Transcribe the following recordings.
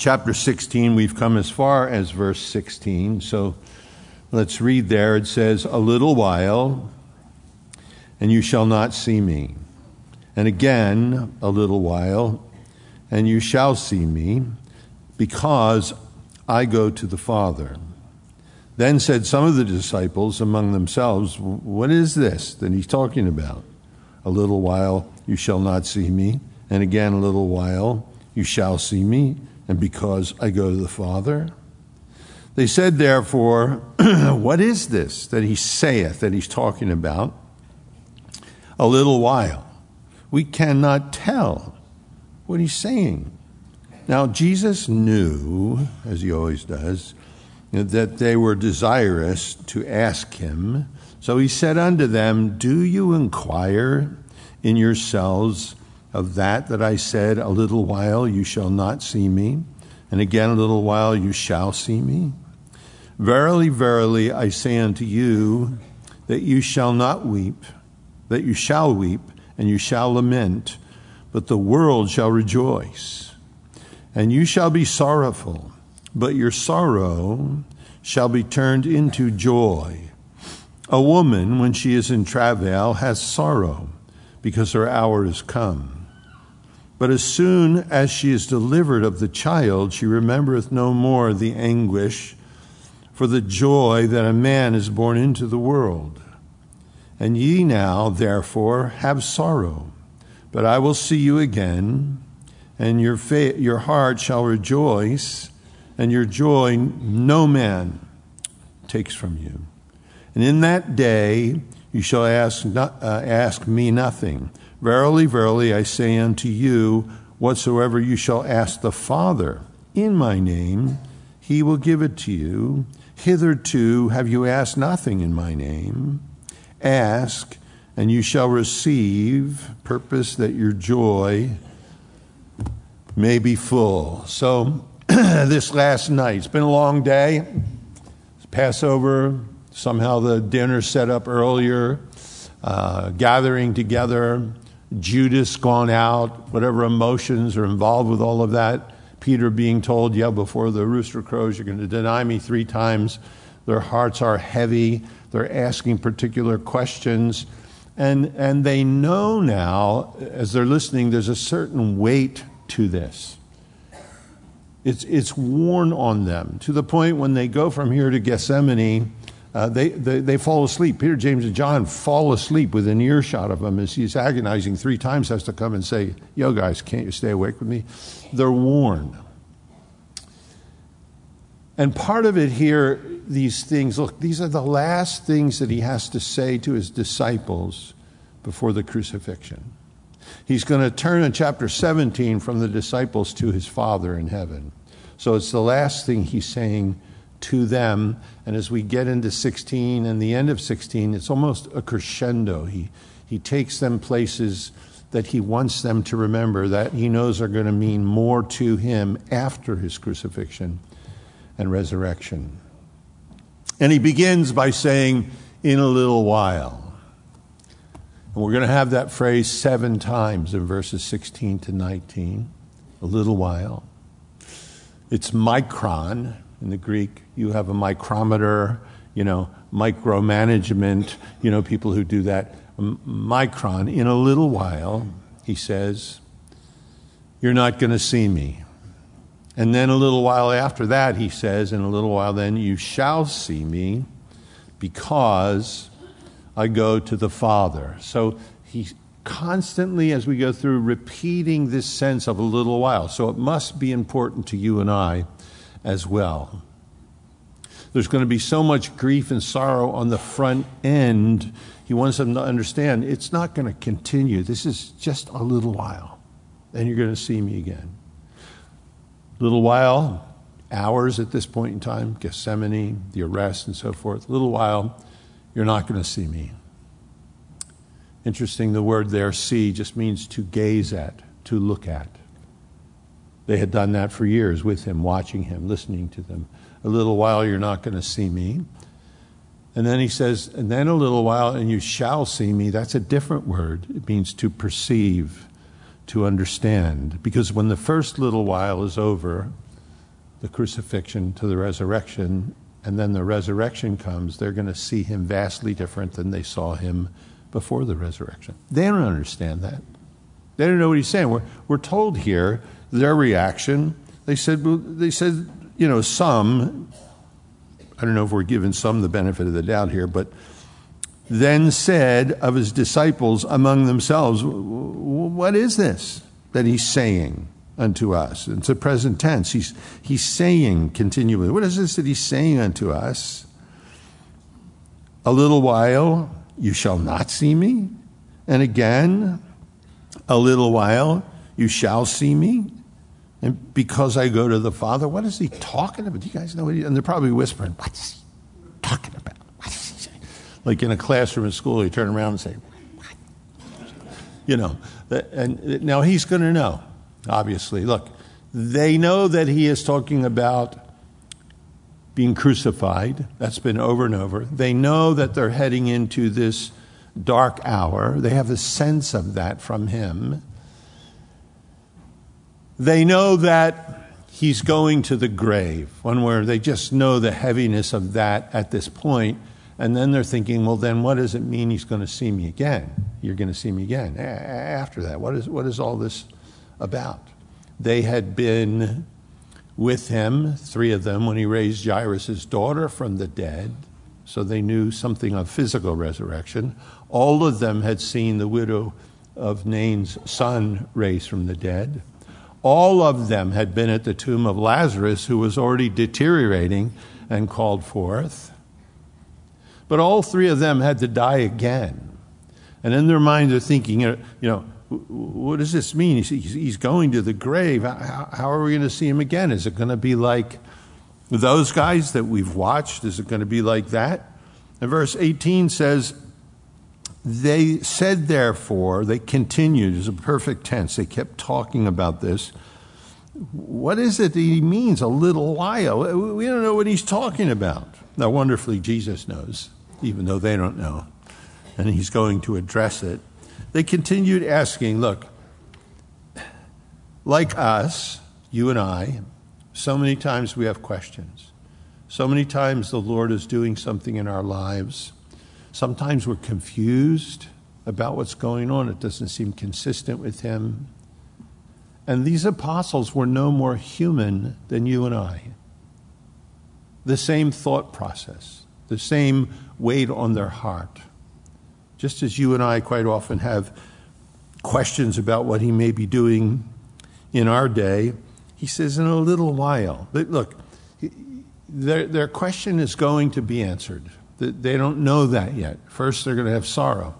chapter 16, we've come as far as verse 16, so let's read there. It says, "A little while, and you shall not see me. And again, a little while, and you shall see me, because I go to the Father." Then said some of the disciples among themselves, "What is this that he's talking about? A little while, you shall not see me. And again, a little while, you shall see me, and because I go to the Father." They said, therefore, "What is this that he saith," that he's talking about, "a little while"? We cannot tell what he's saying. Now, Jesus knew, as he always does, that they were desirous to ask him. So he said unto them, "Do you inquire in yourselves of that I said, a little while you shall not see me, and again a little while you shall see me? Verily, verily, I say unto you, that you shall not weep, that you shall weep, and you shall lament, but the world shall rejoice. And you shall be sorrowful, but your sorrow shall be turned into joy. A woman, when she is in travail, has sorrow, because her hour is come. But as soon as she is delivered of the child, she remembereth no more the anguish for the joy that a man is born into the world. And ye now, therefore, have sorrow, but I will see you again, and your heart shall rejoice, and your joy no man takes from you. And in that day you shall ask me nothing. Verily, verily, I say unto you, whatsoever you shall ask the Father in my name, he will give it to you. Hitherto have you asked nothing in my name. Ask, and you shall receive," purpose that your joy may be full. So this last night, it's been a long day. It's Passover. Somehow the dinner set up earlier, gathering together, Judas gone out, whatever emotions are involved with all of that. Peter being told, before the rooster crows, you're going to deny me 3 times. Their hearts are heavy. They're asking particular questions. And they know now, as they're listening, there's a certain weight to this. It's worn on them to the point when they go from here to Gethsemane, they fall asleep. Peter, James, and John fall asleep within earshot of him as he's agonizing 3 times, has to come and say, "Yo, guys, can't you stay awake with me?" They're worn. And part of it here, these things, look, these are the last things that he has to say to his disciples before the crucifixion. He's going to turn in chapter 17 from the disciples to his Father in heaven. So it's the last thing he's saying to them. And as we get into 16 and the end of 16, it's almost a crescendo. He takes them places that he wants them to remember, that he knows are going to mean more to him after his crucifixion and resurrection. And he begins by saying, "In a little while." And we're going to have that phrase 7 times in verses 16 to 19. A little while. It's micron. In the Greek, you have a micrometer, micromanagement, people who do that. Micron, in a little while, he says, "You're not going to see me." And then a little while after that, he says, "In a little while then you shall see me, because I go to the Father." So he's constantly, as we go through, repeating this sense of a little while. So it must be important to you and I as well. There's going to be so much grief and sorrow on the front end. He wants them to understand it's not going to continue. This is just a little while. Then you're going to see me again. Little while, hours at this point in time, Gethsemane, the arrest and so forth. Little while, you're not going to see me. Interesting, the word there, "see," just means to gaze at, to look at. They had done that for years with him, watching him, listening to them. A little while, you're not going to see me. And then he says, "And then a little while, and you shall see me." That's a different word. It means to perceive, to understand. Because when the first little while is over, the crucifixion to the resurrection, and then the resurrection comes, they're going to see him vastly different than they saw him before the resurrection. They don't understand that. They don't know what he's saying. We're told here their reaction. They said, you know, some, I don't know if we're giving some the benefit of the doubt here, but then said of his disciples among themselves, what is this that he's saying unto us? It's a present tense. He's saying continually. What is this that he's saying unto us? A little while, you shall not see me. And again, a little while, you shall see me. And because I go to the Father, what is he talking about? Do you guys know what he? And they're probably whispering, what's he talking about? Like in a classroom at school, you turn around and say, what? You know, and now he's going to know, obviously. Look, they know that he is talking about being crucified. That's been over and over. They know that they're heading into this dark hour. They have a sense of that from him. They know that he's going to the grave, one where they just know the heaviness of that at this point. And then they're thinking, well, then what does it mean he's going to see me again? You're going to see me again after that. What is all this about? They had been with him, three of them, when he raised Jairus' daughter from the dead. So they knew something of physical resurrection. All of them had seen the widow of Nain's son raised from the dead. All of them had been at the tomb of Lazarus, who was already deteriorating and called forth. But all three of them had to die again. And in their mind, they're thinking, you know, what does this mean? He's going to the grave. How are we going to see him again? Is it going to be like those guys that we've watched? Is it going to be like that? And verse 18 says, they said, therefore, they continued. It's a perfect tense. They kept talking about this. What is it that he means, a little while? We don't know what he's talking about. Now, wonderfully, Jesus knows, even though they don't know, and he's going to address it. They continued asking, look, like us, you and I, so many times we have questions. So many times the Lord is doing something in our lives. Sometimes we're confused about what's going on. It doesn't seem consistent with him. And these apostles were no more human than you and I. The same thought process, the same weight on their heart. Just as you and I quite often have questions about what he may be doing in our day, he says, in a little while. But look, their question is going to be answered. They don't know that yet. First, they're going to have sorrow.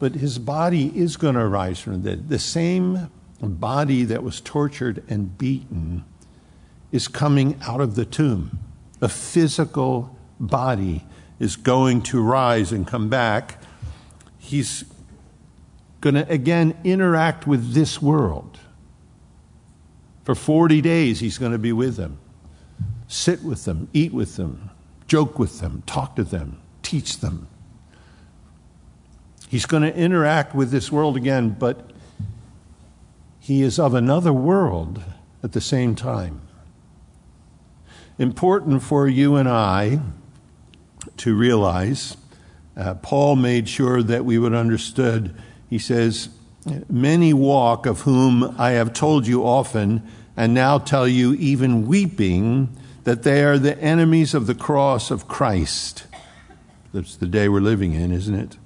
But his body is going to rise from the dead. The same body that was tortured and beaten is coming out of the tomb. A physical body is going to rise and come back. He's going to, again, interact with this world. For 40 days, he's going to be with them, sit with them, eat with them, joke with them, talk to them, teach them. He's going to interact with this world again, but he is of another world at the same time. Important for you and I to realize, Paul made sure that we would understood. He says, many walk, of whom I have told you often, and now tell you even weeping, that they are the enemies of the cross of Christ. That's the day we're living in, isn't it?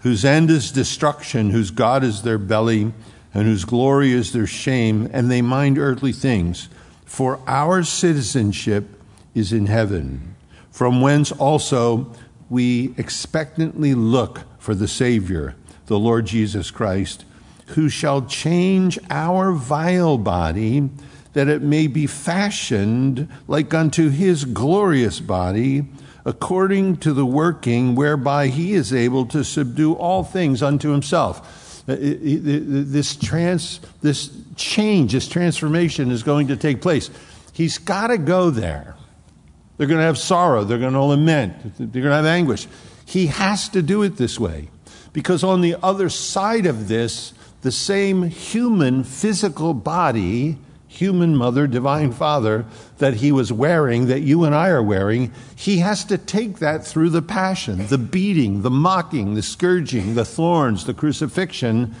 Whose end is destruction, whose God is their belly, and whose glory is their shame, and they mind earthly things. For our citizenship is in heaven, from whence also we expectantly look for the Savior, the Lord Jesus Christ, who shall change our vile body, that it may be fashioned like unto his glorious body, according to the working whereby he is able to subdue all things unto himself. This change, this transformation is going to take place. He's got to go there. They're going to have sorrow. They're going to lament. They're going to have anguish. He has to do it this way, because on the other side of this, the same human physical body human mother, divine father that he was wearing, that you and I are wearing, he has to take that through the passion, the beating, the mocking, the scourging, the thorns, the crucifixion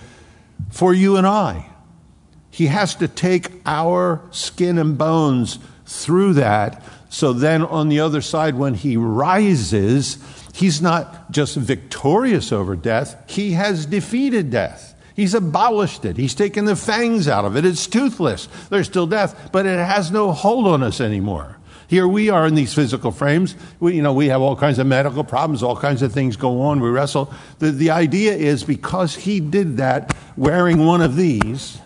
for you and I. He has to take our skin and bones through that. So then on the other side, when he rises, he's not just victorious over death. He has defeated death. He's abolished it. He's taken the fangs out of it. It's toothless. There's still death, but it has no hold on us anymore. Here we are in these physical frames. We have all kinds of medical problems, all kinds of things go on. We wrestle. The idea is because he did that wearing one of these,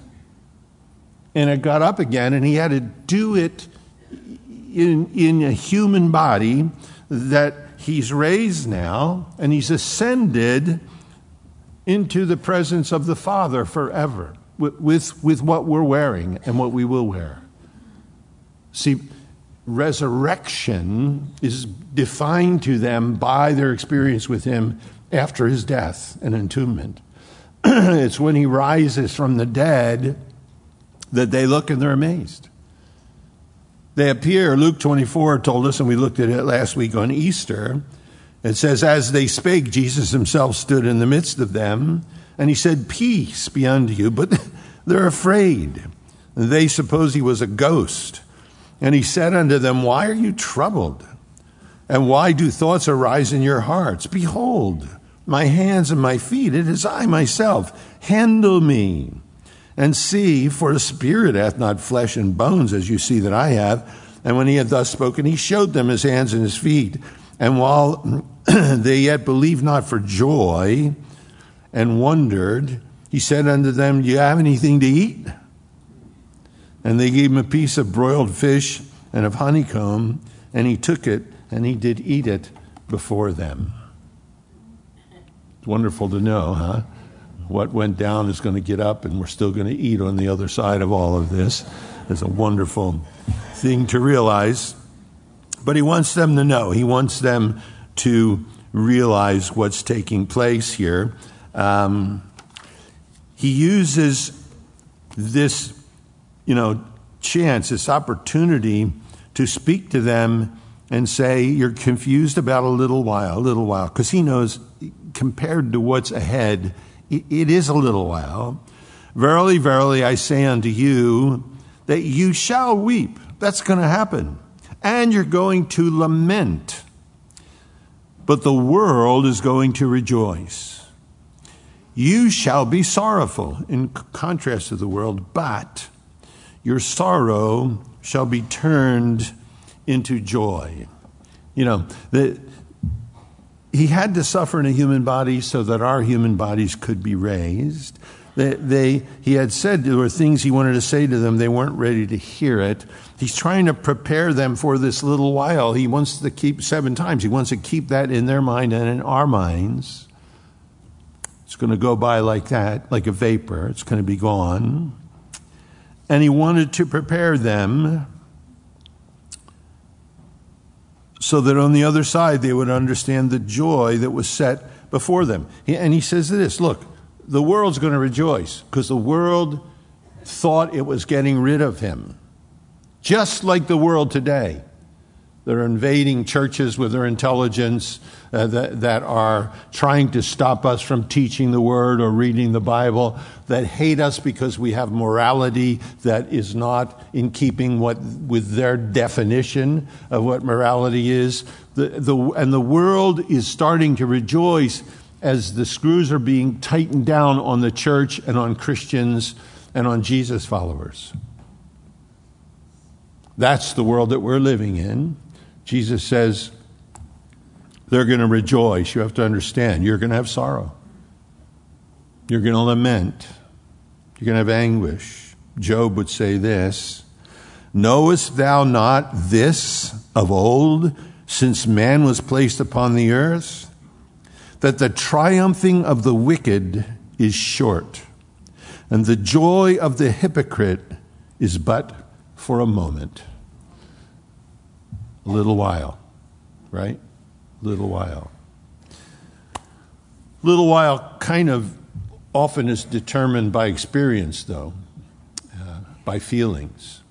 and it got up again, and he had to do it in a human body, that he's raised now, and he's ascended into the presence of the Father forever with what we're wearing and what we will wear. See, resurrection is defined to them by their experience with him after his death and entombment. It's when he rises from the dead that they look and they're amazed. They appear, Luke 24 told us, and we looked at it last week on Easter. It says, as they spake, Jesus himself stood in the midst of them, and he said, peace be unto you. But they're afraid. They suppose he was a ghost. And he said unto them, why are you troubled? And why do thoughts arise in your hearts? Behold, my hands and my feet, it is I myself. Handle me, and see, for a spirit hath not flesh and bones, as you see that I have. And when he had thus spoken, he showed them his hands and his feet. And while they yet believed not for joy and wondered, he said unto them, do you have anything to eat? And they gave him a piece of broiled fish and of honeycomb, and he took it, and he did eat it before them. It's wonderful to know, huh? What went down is going to get up, and we're still going to eat on the other side of all of this. It's a wonderful thing to realize. But he wants them to know. He wants them to realize what's taking place here. He uses this, chance, this opportunity to speak to them and say, you're confused about a little while. Because he knows, compared to what's ahead, it is a little while. Verily, verily, I say unto you, that you shall weep. That's going to happen. And you're going to lament, but the world is going to rejoice. You shall be sorrowful, in contrast to the world, but your sorrow shall be turned into joy. He had to suffer in a human body so that our human bodies could be raised. He had said there were things he wanted to say to them. They weren't ready to hear it. He's trying to prepare them for this little while. He wants to keep seven times. He wants to keep that in their mind and in our minds. It's going to go by like that, like a vapor. It's going to be gone. And he wanted to prepare them so that on the other side they would understand the joy that was set before them. And he says this, look, the world's going to rejoice because the world thought it was getting rid of him. Just like the world today. They're invading churches with their intelligence that are trying to stop us from teaching the word or reading the Bible, that hate us because we have morality that is not in keeping with their definition of what morality is. And the world is starting to rejoice as the screws are being tightened down on the church and on Christians and on Jesus followers. That's the world that we're living in. Jesus says, they're going to rejoice. You have to understand, you're going to have sorrow. You're going to lament. You're going to have anguish. Job would say this, knowest thou not this of old, since man was placed upon the earth? That the triumphing of the wicked is short, and the joy of the hypocrite is but for a moment. A little while, right? A little while. A little while kind of often is determined by experience, though. by feelings.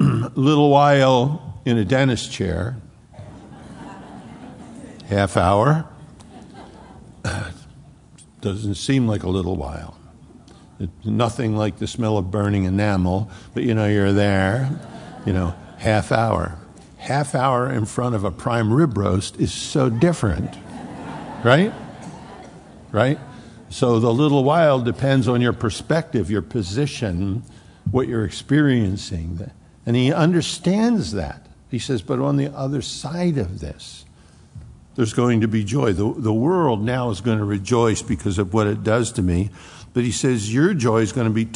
A little while in a dentist chair, half hour, doesn't seem like a little while. It's nothing like the smell of burning enamel, but you're there, half hour. Half hour in front of a prime rib roast is so different, right? Right? So the little while depends on your perspective, your position, what you're experiencing. And he understands that. He says, but on the other side of this, there's going to be joy. The world now is going to rejoice because of what it does to me. But he says, your joy is going to be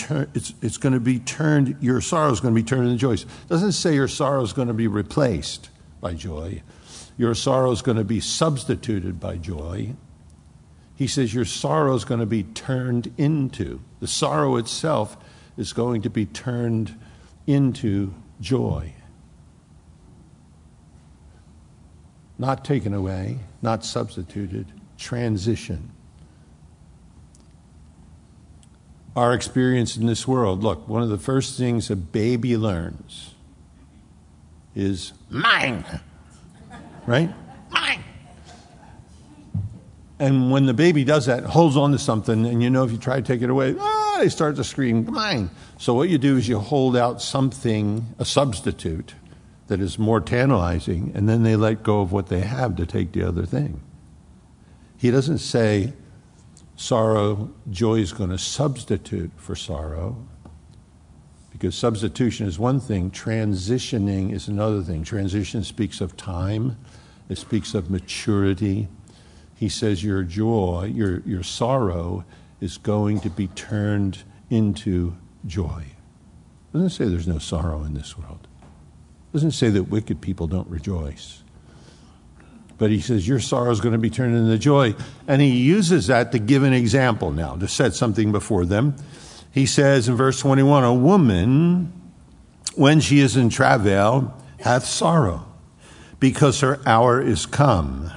your sorrow is going to be turned into joy. It doesn't say your sorrow is going to be replaced by joy. Your sorrow is going to be substituted by joy. He says your sorrow is going to be turned into. The sorrow itself is going to be turned into joy. Not taken away, not substituted, transition. Our experience in this world, look, one of the first things a baby learns is mine, right? Mine. And when the baby does that, holds on to something, and if you try to take it away, they start to scream, mine. So what you do is you hold out something, a substitute, that is more tantalizing, and then they let go of what they have to take the other thing. He doesn't say sorrow, joy is going to substitute for sorrow, because substitution is one thing, transitioning is another thing. Transition speaks of time, it speaks of maturity. He says your joy, your sorrow is going to be turned into joy. It doesn't say there's no sorrow in this world. Doesn't say that wicked people don't rejoice. But he says your sorrow is going to be turned into joy. And he uses that to give an example now, to set something before them. He says in verse 21, a woman, when she is in travail, hath sorrow, because her hour is come.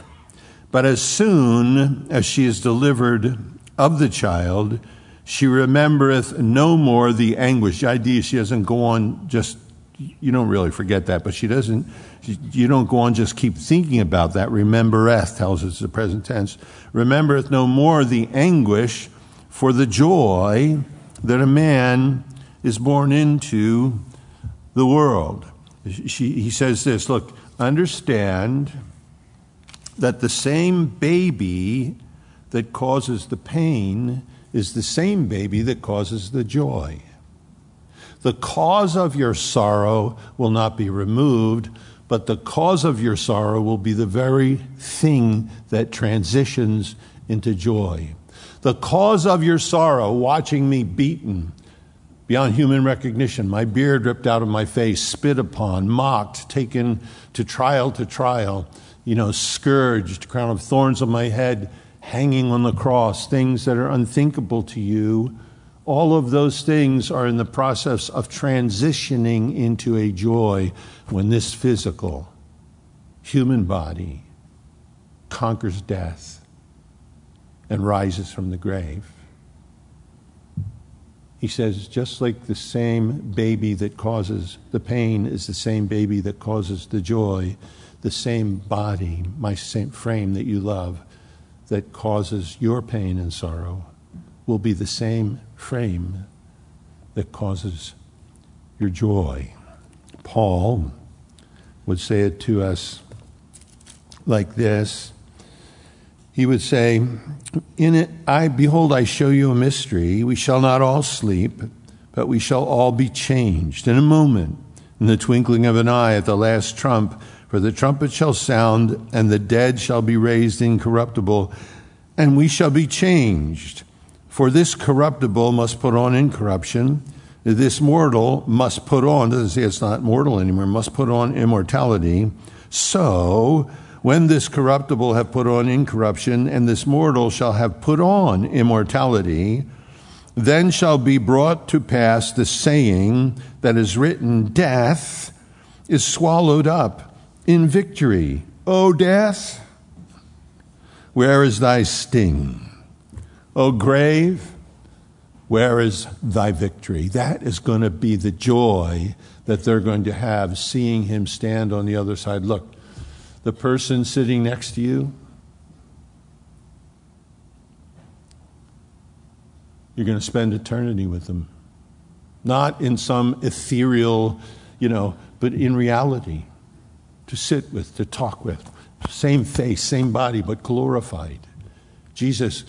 But as soon as she is delivered of the child, she remembereth no more the anguish. The idea is she doesn't go on just. You don't really forget that, but you don't go on just keep thinking about that. Remembereth tells us the present tense. Remembereth no more the anguish for the joy that a man is born into the world. He says this, look, understand that the same baby that causes the pain is the same baby that causes the joy. The cause of your sorrow will not be removed, but the cause of your sorrow will be the very thing that transitions into joy. The cause of your sorrow, watching me beaten beyond human recognition, my beard ripped out of my face, spit upon, mocked, taken to trial, scourged, crown of thorns on my head, hanging on the cross, things that are unthinkable to you. All of those things are in the process of transitioning into a joy when this physical human body conquers death and rises from the grave. He says, just like the same baby that causes the pain is the same baby that causes the joy, the same body, my same frame that you love, that causes your pain and sorrow will be the same frame that causes your joy. Paul would say it to us like this. He would say, in it, behold, I show you a mystery. We shall not all sleep, but we shall all be changed in a moment, in the twinkling of an eye, at the last trump. For the trumpet shall sound, and the dead shall be raised incorruptible, and we shall be changed. For this corruptible must put on incorruption, this mortal must put on, doesn't say it's not mortal anymore, must put on immortality. So, when this corruptible have put on incorruption, and this mortal shall have put on immortality, then shall be brought to pass the saying that is written, death is swallowed up in victory. O death, where is thy sting? O grave, Where is thy victory? That is going to be the joy that they're going to have, seeing him stand on the other side. Look, the person sitting next to you, you're going to spend eternity with them. Not in some ethereal, but in reality. To sit with, to talk with. Same face, same body, but glorified. Jesus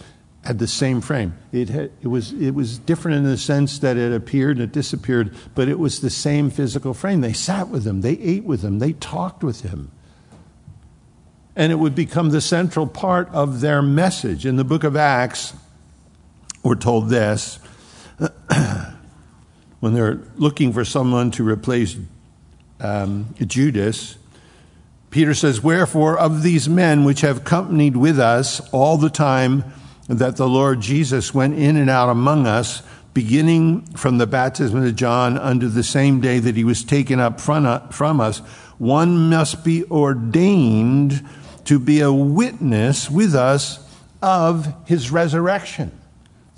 had the same frame. It was different in the sense that it appeared and it disappeared, but it was the same physical frame. They sat with him. They ate with him. They talked with him. And it would become the central part of their message. In the book of Acts, we're told this, when they're looking for someone to replace Judas, Peter says, "Wherefore, of these men which have companied with us all the time that the Lord Jesus went in and out among us, beginning from the baptism of John unto the same day that he was taken up from us, one must be ordained to be a witness with us of his resurrection."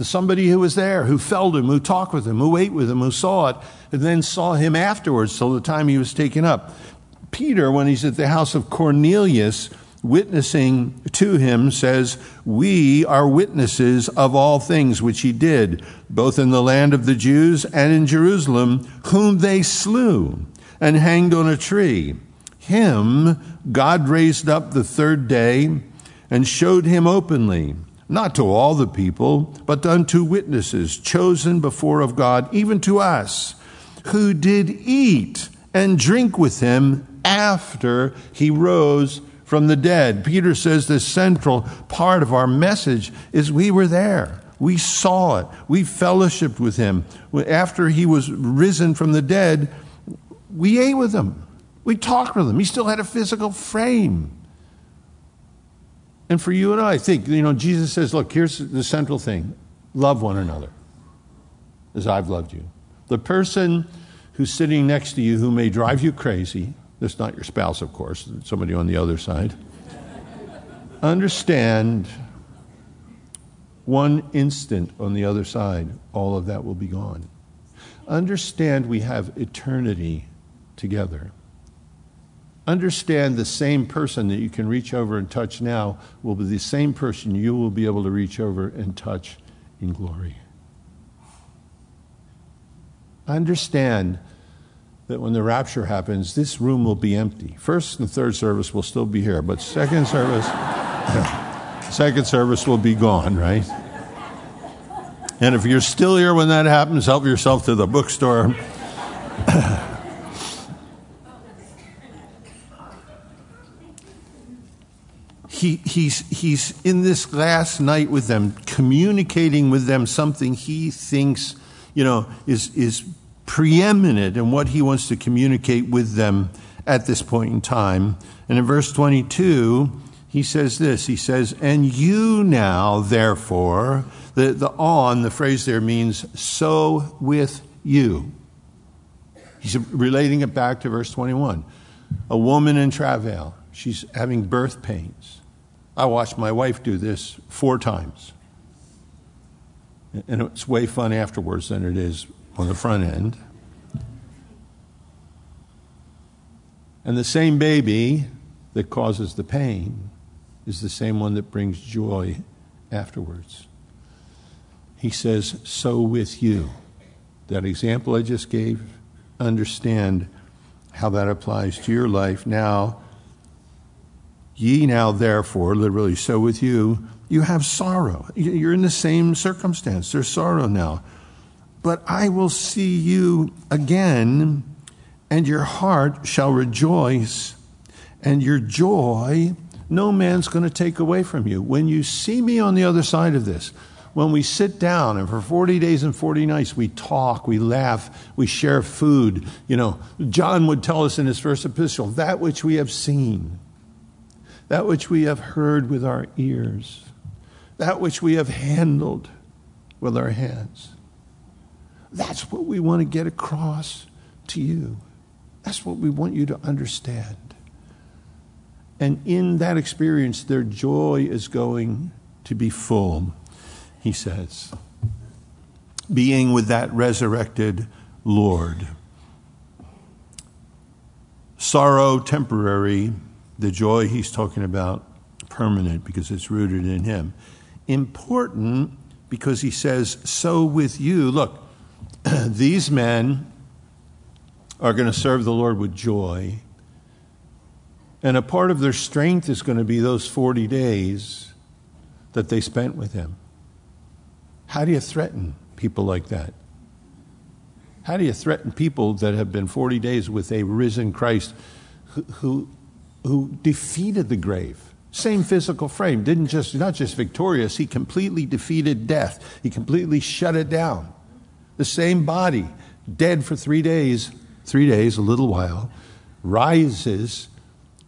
Somebody who was there, who felt him, who talked with him, who ate with him, who saw it, and then saw him afterwards till the time he was taken up. Peter, when he's at the house of Cornelius, witnessing to him, says, "We are witnesses of all things which he did, both in the land of the Jews and in Jerusalem, whom they slew and hanged on a tree. Him God raised up the third day and showed him openly, not to all the people, but unto witnesses, chosen before of God, even to us, who did eat and drink with him after he rose from the dead." Peter says the central part of our message is we were there. We saw it. We fellowshiped with him. After he was risen from the dead, we ate with him. We talked with him. He still had a physical frame. And for you and I think, Jesus says, look, here's the central thing. Love one another as I've loved you. The person who's sitting next to you who may drive you crazy, that's not your spouse, of course, somebody on the other side, understand one instant on the other side, all of that will be gone. Understand we have eternity together. Understand the same person that you can reach over and touch now will be the same person you will be able to reach over and touch in glory. Understand that when the rapture happens, this room will be empty. First and third service will still be here, but second service will be gone, right? And if you're still here when that happens, help yourself to the bookstore. He's in this last night with them, communicating with them something he thinks, is preeminent in what he wants to communicate with them at this point in time. And in verse 22, he says this. He says, "And you now, therefore," the phrase there means, "so with you." He's relating it back to verse 21. A woman in travail. She's having birth pains. I watched my wife do this 4 times. And it's way fun afterwards than it is on the front end. And the same baby that causes the pain is the same one that brings joy afterwards. He says, so with you. That example I just gave, understand how that applies to your life now. Ye now, therefore, literally, so with you, you have sorrow. You're in the same circumstance. There's sorrow now. But I will see you again, and your heart shall rejoice, and your joy no man's going to take away from you. When you see me on the other side of this, when we sit down, and for 40 days and 40 nights, we talk, we laugh, we share food. John would tell us in his first epistle, that which we have seen, that which we have heard with our ears, that which we have handled with our hands. That's what we want to get across to you. That's what we want you to understand. And in that experience, their joy is going to be full, he says. being with that resurrected Lord. Sorrow temporary, the joy he's talking about permanent because it's rooted in him. Important because he says, so with you. Look, these men are going to serve the Lord with joy. And a part of their strength is going to be those 40 days that they spent with him. How do you threaten people like that? How do you threaten people that have been 40 days with a risen Christ who defeated the grave? Same physical frame, not just victorious, he completely defeated death. He completely shut it down. The same body, dead for 3 days, a little while, rises,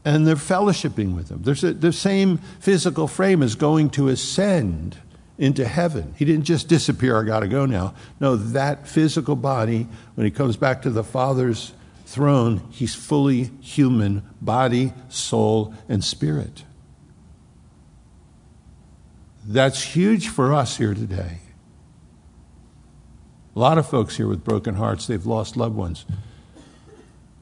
and they're fellowshipping with him. The same physical frame is going to ascend into heaven. He didn't just disappear, I got to go now. No, that physical body, when he comes back to the Father's throne, he's fully human, body, soul, and spirit. That's huge for us here today. A lot of folks here with broken hearts, they've lost loved ones.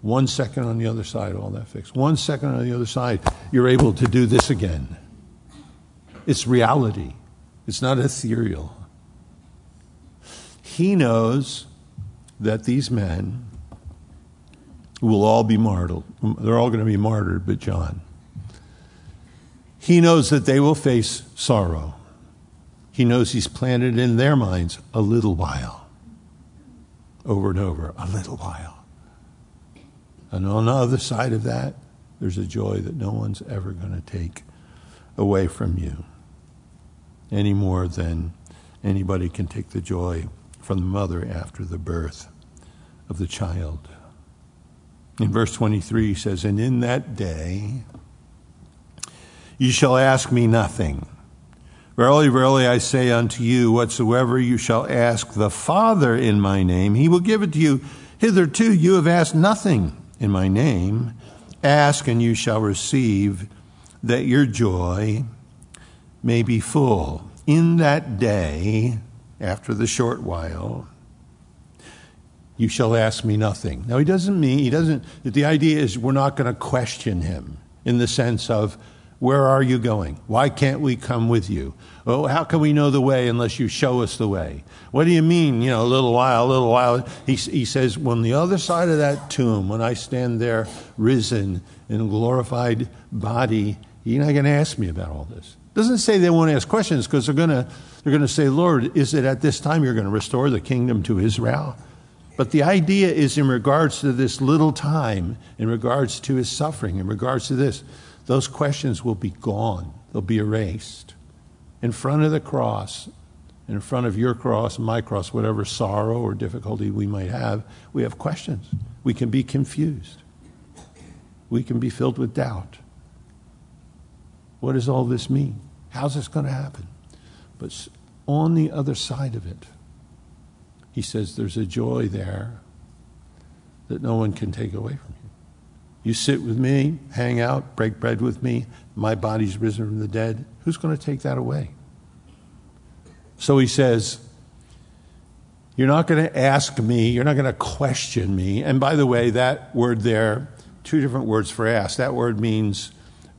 1 second on the other side, all that fixed. 1 second on the other side, you're able to do this again. It's reality. It's not ethereal. He knows that these men will all be martyred. They're all going to be martyred, but John. He knows that they will face sorrow. He knows he's planted in their minds a little while. Over and over, a little while. And on the other side of that, there's a joy that no one's ever going to take away from you, any more than anybody can take the joy from the mother after the birth of the child. In verse 23, he says, and in that day you shall ask me nothing. Verily, verily, I say unto you, whatsoever you shall ask the Father in my name, he will give it to you. Hitherto you have asked nothing in my name. Ask, and you shall receive, that your joy may be full. In that day, after the short while, you shall ask me nothing. Now, the idea is we're not going to question him in the sense of, where are you going? Why can't we come with you? Oh, how can we know the way unless you show us the way? What do you mean, a little while, a little while? He says, on the other side of that tomb, when I stand there risen in a glorified body, you're not going to ask me about all this. Doesn't say they won't ask questions, because they're going to say, Lord, is it at this time you're going to restore the kingdom to Israel? But the idea is in regards to this little time, in regards to his suffering, in regards to this, those questions will be gone. They'll be erased. In front of the cross, in front of your cross, my cross, whatever sorrow or difficulty we might have, we have questions. We can be confused. We can be filled with doubt. What does all this mean? How's this going to happen? But on the other side of it, he says there's a joy there that no one can take away from you. You sit with me, hang out, break bread with me. My body's risen from the dead. Who's going to take that away? So he says, you're not going to ask me. You're not going to question me. And by the way, that word there, two different words for ask. That word means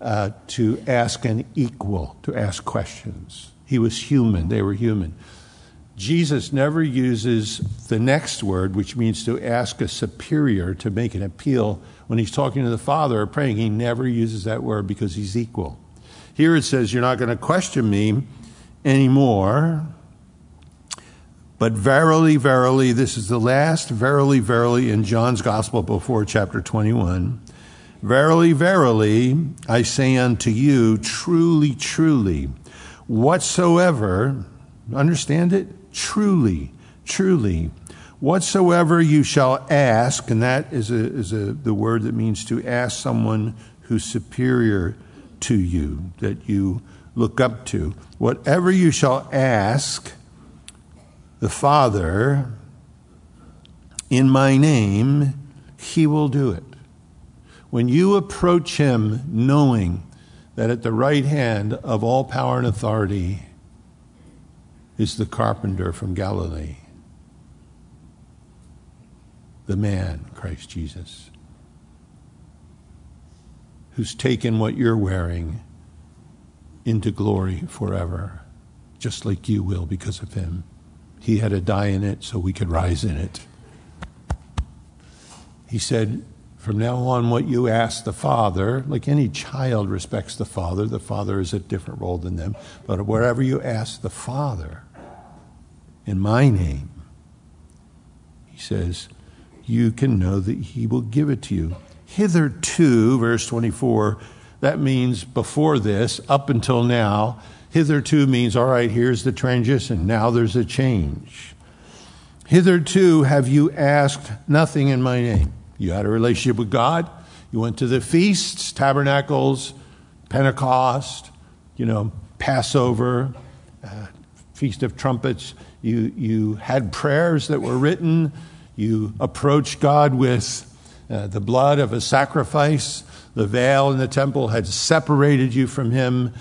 to ask an equal, to ask questions. He was human. They were human. Jesus never uses the next word, which means to ask a superior, to make an appeal. When he's talking to the Father or praying, he never uses that word because he's equal. Here it says, you're not going to question me anymore, but verily, verily, this is the last verily, verily in John's Gospel before chapter 21. Verily, verily, I say unto you, truly, truly, whatsoever, understand it? Truly, truly, whatsoever you shall ask, and that is the word that means to ask someone who's superior to you, that you look up to. Whatever you shall ask the Father in my name, he will do it. When you approach him knowing that at the right hand of all power and authority is the carpenter from Galilee, the man, Christ Jesus, who's taken what you're wearing into glory forever, just like you will because of him. He had to die in it so we could rise in it. He said, from now on, what you ask the Father, like any child respects the Father is a different role than them, but wherever you ask the Father in my name, he says, you can know that he will give it to you. Hitherto, verse 24, that means before this, up until now. Hitherto means, all right, here's the transition. Now there's a change. Hitherto have you asked nothing in my name. You had a relationship with God. You went to the feasts, tabernacles, Pentecost, Passover, Feast of Trumpets. You had prayers that were written. You approached God with the blood of a sacrifice. The veil in the temple had separated you from him.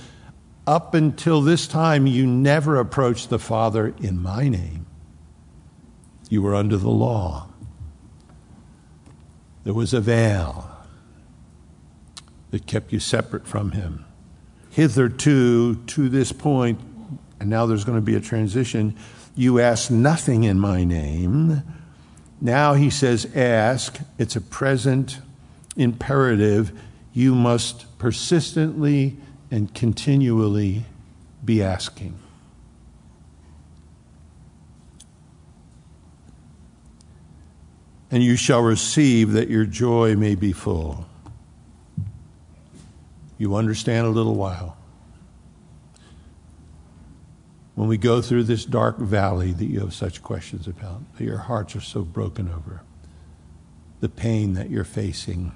Up until this time, you never approached the Father in my name. You were under the law. There was a veil that kept you separate from him. Hitherto, to this point, and now there's going to be a transition, you ask nothing in my name. Now he says, ask. It's a present imperative. You must persistently and continually be asking. And you shall receive that your joy may be full. You understand a little while. When we go through this dark valley that you have such questions about, that your hearts are so broken over, the pain that you're facing,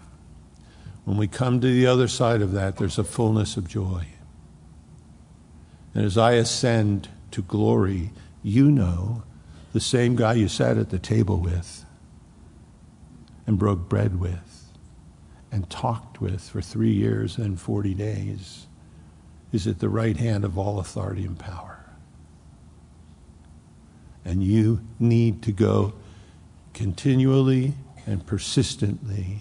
when we come to the other side of that, there's a fullness of joy. And as I ascend to glory, you know the same guy you sat at the table with and broke bread with and talked with for 3 years and 40 days is at the right hand of all authority and power. And you need to go continually and persistently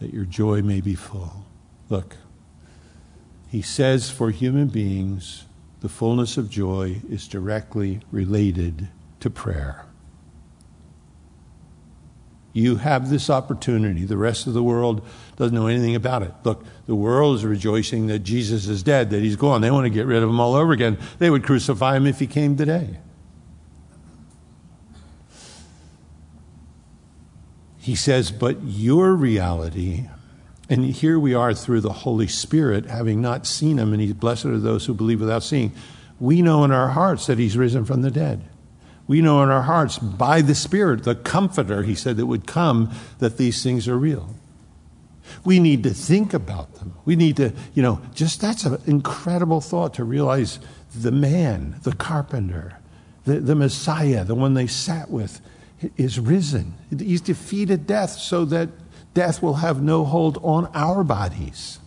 that your joy may be full. Look, he says for human beings, the fullness of joy is directly related to prayer. You have this opportunity. The rest of the world doesn't know anything about it. Look, the world is rejoicing that Jesus is dead, that he's gone. They want to get rid of him all over again. They would crucify him if he came today. He says, but your reality, and here we are through the Holy Spirit, having not seen him, and he's blessed are those who believe without seeing. We know in our hearts that he's risen from the dead. We know in our hearts by the Spirit, the Comforter, he said, that would come, that these things are real. We need to think about them. We need to, just that's an incredible thought to realize the man, the carpenter, the Messiah, the one they sat with, is risen. He's defeated death so that death will have no hold on our bodies.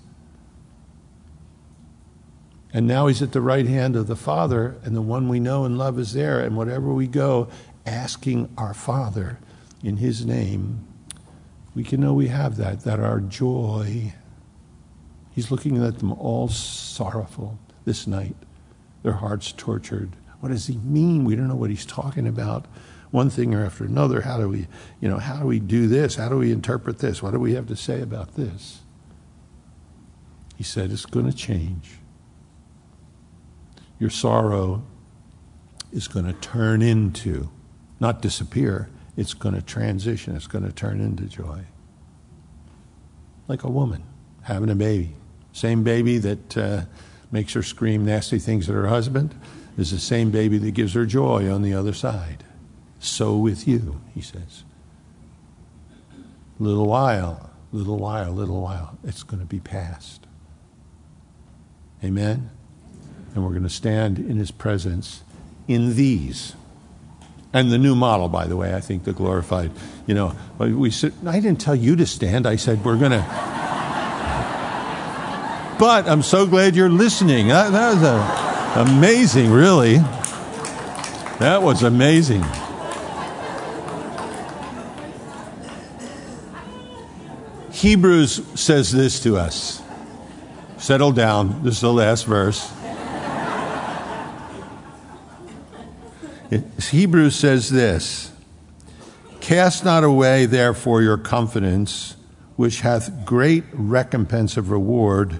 And now he's at the right hand of the Father, and the one we know and love is there. And whatever we go, asking our Father in his name, we can know we have that our joy. He's looking at them all sorrowful this night, their hearts tortured. What does he mean? We don't know what he's talking about. One thing or after another. How do we, how do we do this? How do we interpret this? What do we have to say about this? He said, it's going to change. Your sorrow is going to turn into, not disappear, it's going to transition, it's going to turn into joy. Like a woman having a baby. Same baby that makes her scream nasty things at her husband is the same baby that gives her joy on the other side. So with you, he says. Little while, little while, little while, it's going to be past. Amen? And we're going to stand in his presence in these. And the new model, by the way, I think the glorified, we said, I didn't tell you to stand. I said, we're going to. But I'm so glad you're listening. That was amazing, really. That was amazing. Hebrews says this to us. Settle down. This is the last verse. Hebrews says this. Cast not away, therefore, your confidence, which hath great recompense of reward.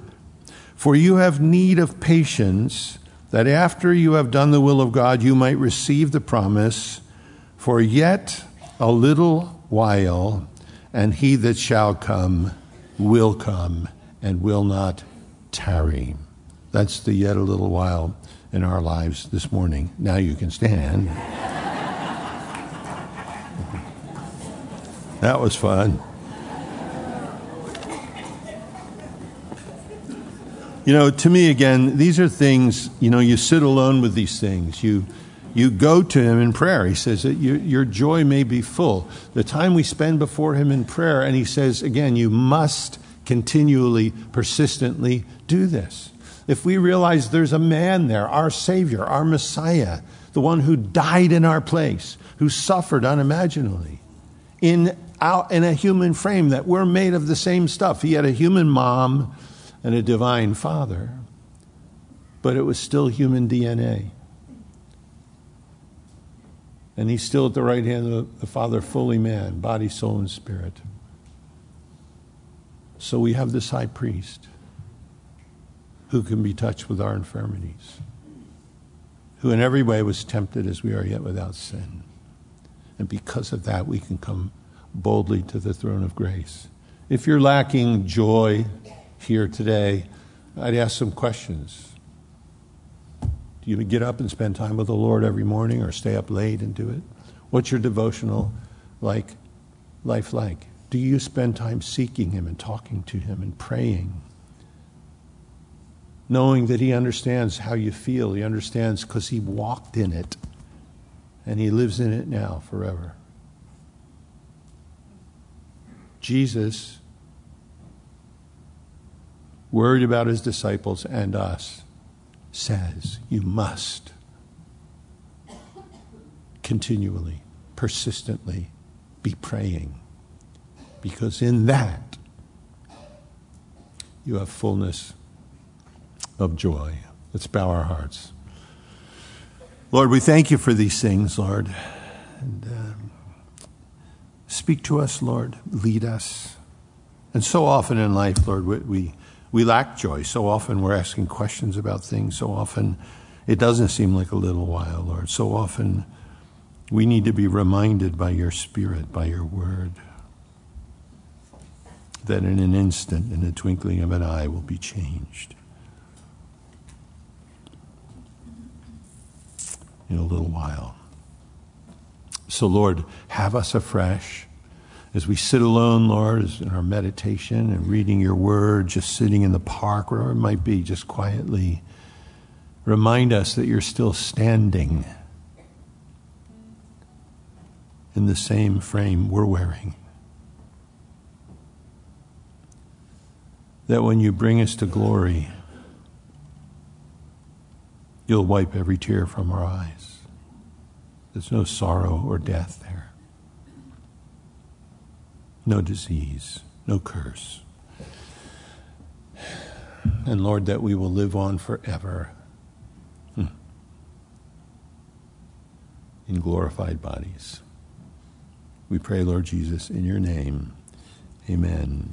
For you have need of patience, that after you have done the will of God, you might receive the promise. For yet a little while, and he that shall come, and will not tarry. That's the yet a little while in our lives this morning. Now you can stand. That was fun. You know, to me, again, these are things, you know, you sit alone with these things. You go to him in prayer. He says that your joy may be full. The time we spend before him in prayer, and he says, again, you must continually, persistently do this. If we realize there's a man there, our Savior, our Messiah, the one who died in our place, who suffered unimaginably, in a human frame, that we're made of the same stuff. He had a human mom and a divine father, but it was still human DNA. And he's still at the right hand of the Father, fully man, body, soul, and spirit. So we have this high priest who can be touched with our infirmities, who in every way was tempted as we are, yet without sin. And because of that, we can come boldly to the throne of grace. If you're lacking joy here today, I'd ask some questions. Do you get up and spend time with the Lord every morning, or stay up late and do it? What's your devotional life like? Do you spend time seeking him and talking to him and praying? Knowing that he understands how you feel. He understands because he walked in it, and he lives in it now forever. Jesus worried about his disciples and us, says you must continually, persistently be praying, because in that you have fullness of joy. Let's bow our hearts. Lord, we thank you for these things, Lord. And speak to us, Lord. Lead us. And so often in life, Lord, we lack joy. So often we're asking questions about things. So often it doesn't seem like a little while, Lord. So often we need to be reminded by your Spirit, by your word, that in an instant, in the twinkling of an eye, we'll be changed. In a little while. So, Lord, have us afresh. As we sit alone, Lord, in our meditation and reading your word, just sitting in the park, wherever it might be, just quietly, remind us that you're still standing in the same frame we're wearing. That when you bring us to glory, you'll wipe every tear from our eyes. There's no sorrow or death there. No disease, no curse. And Lord, that we will live on forever in glorified bodies. We pray, Lord Jesus, in your name. Amen.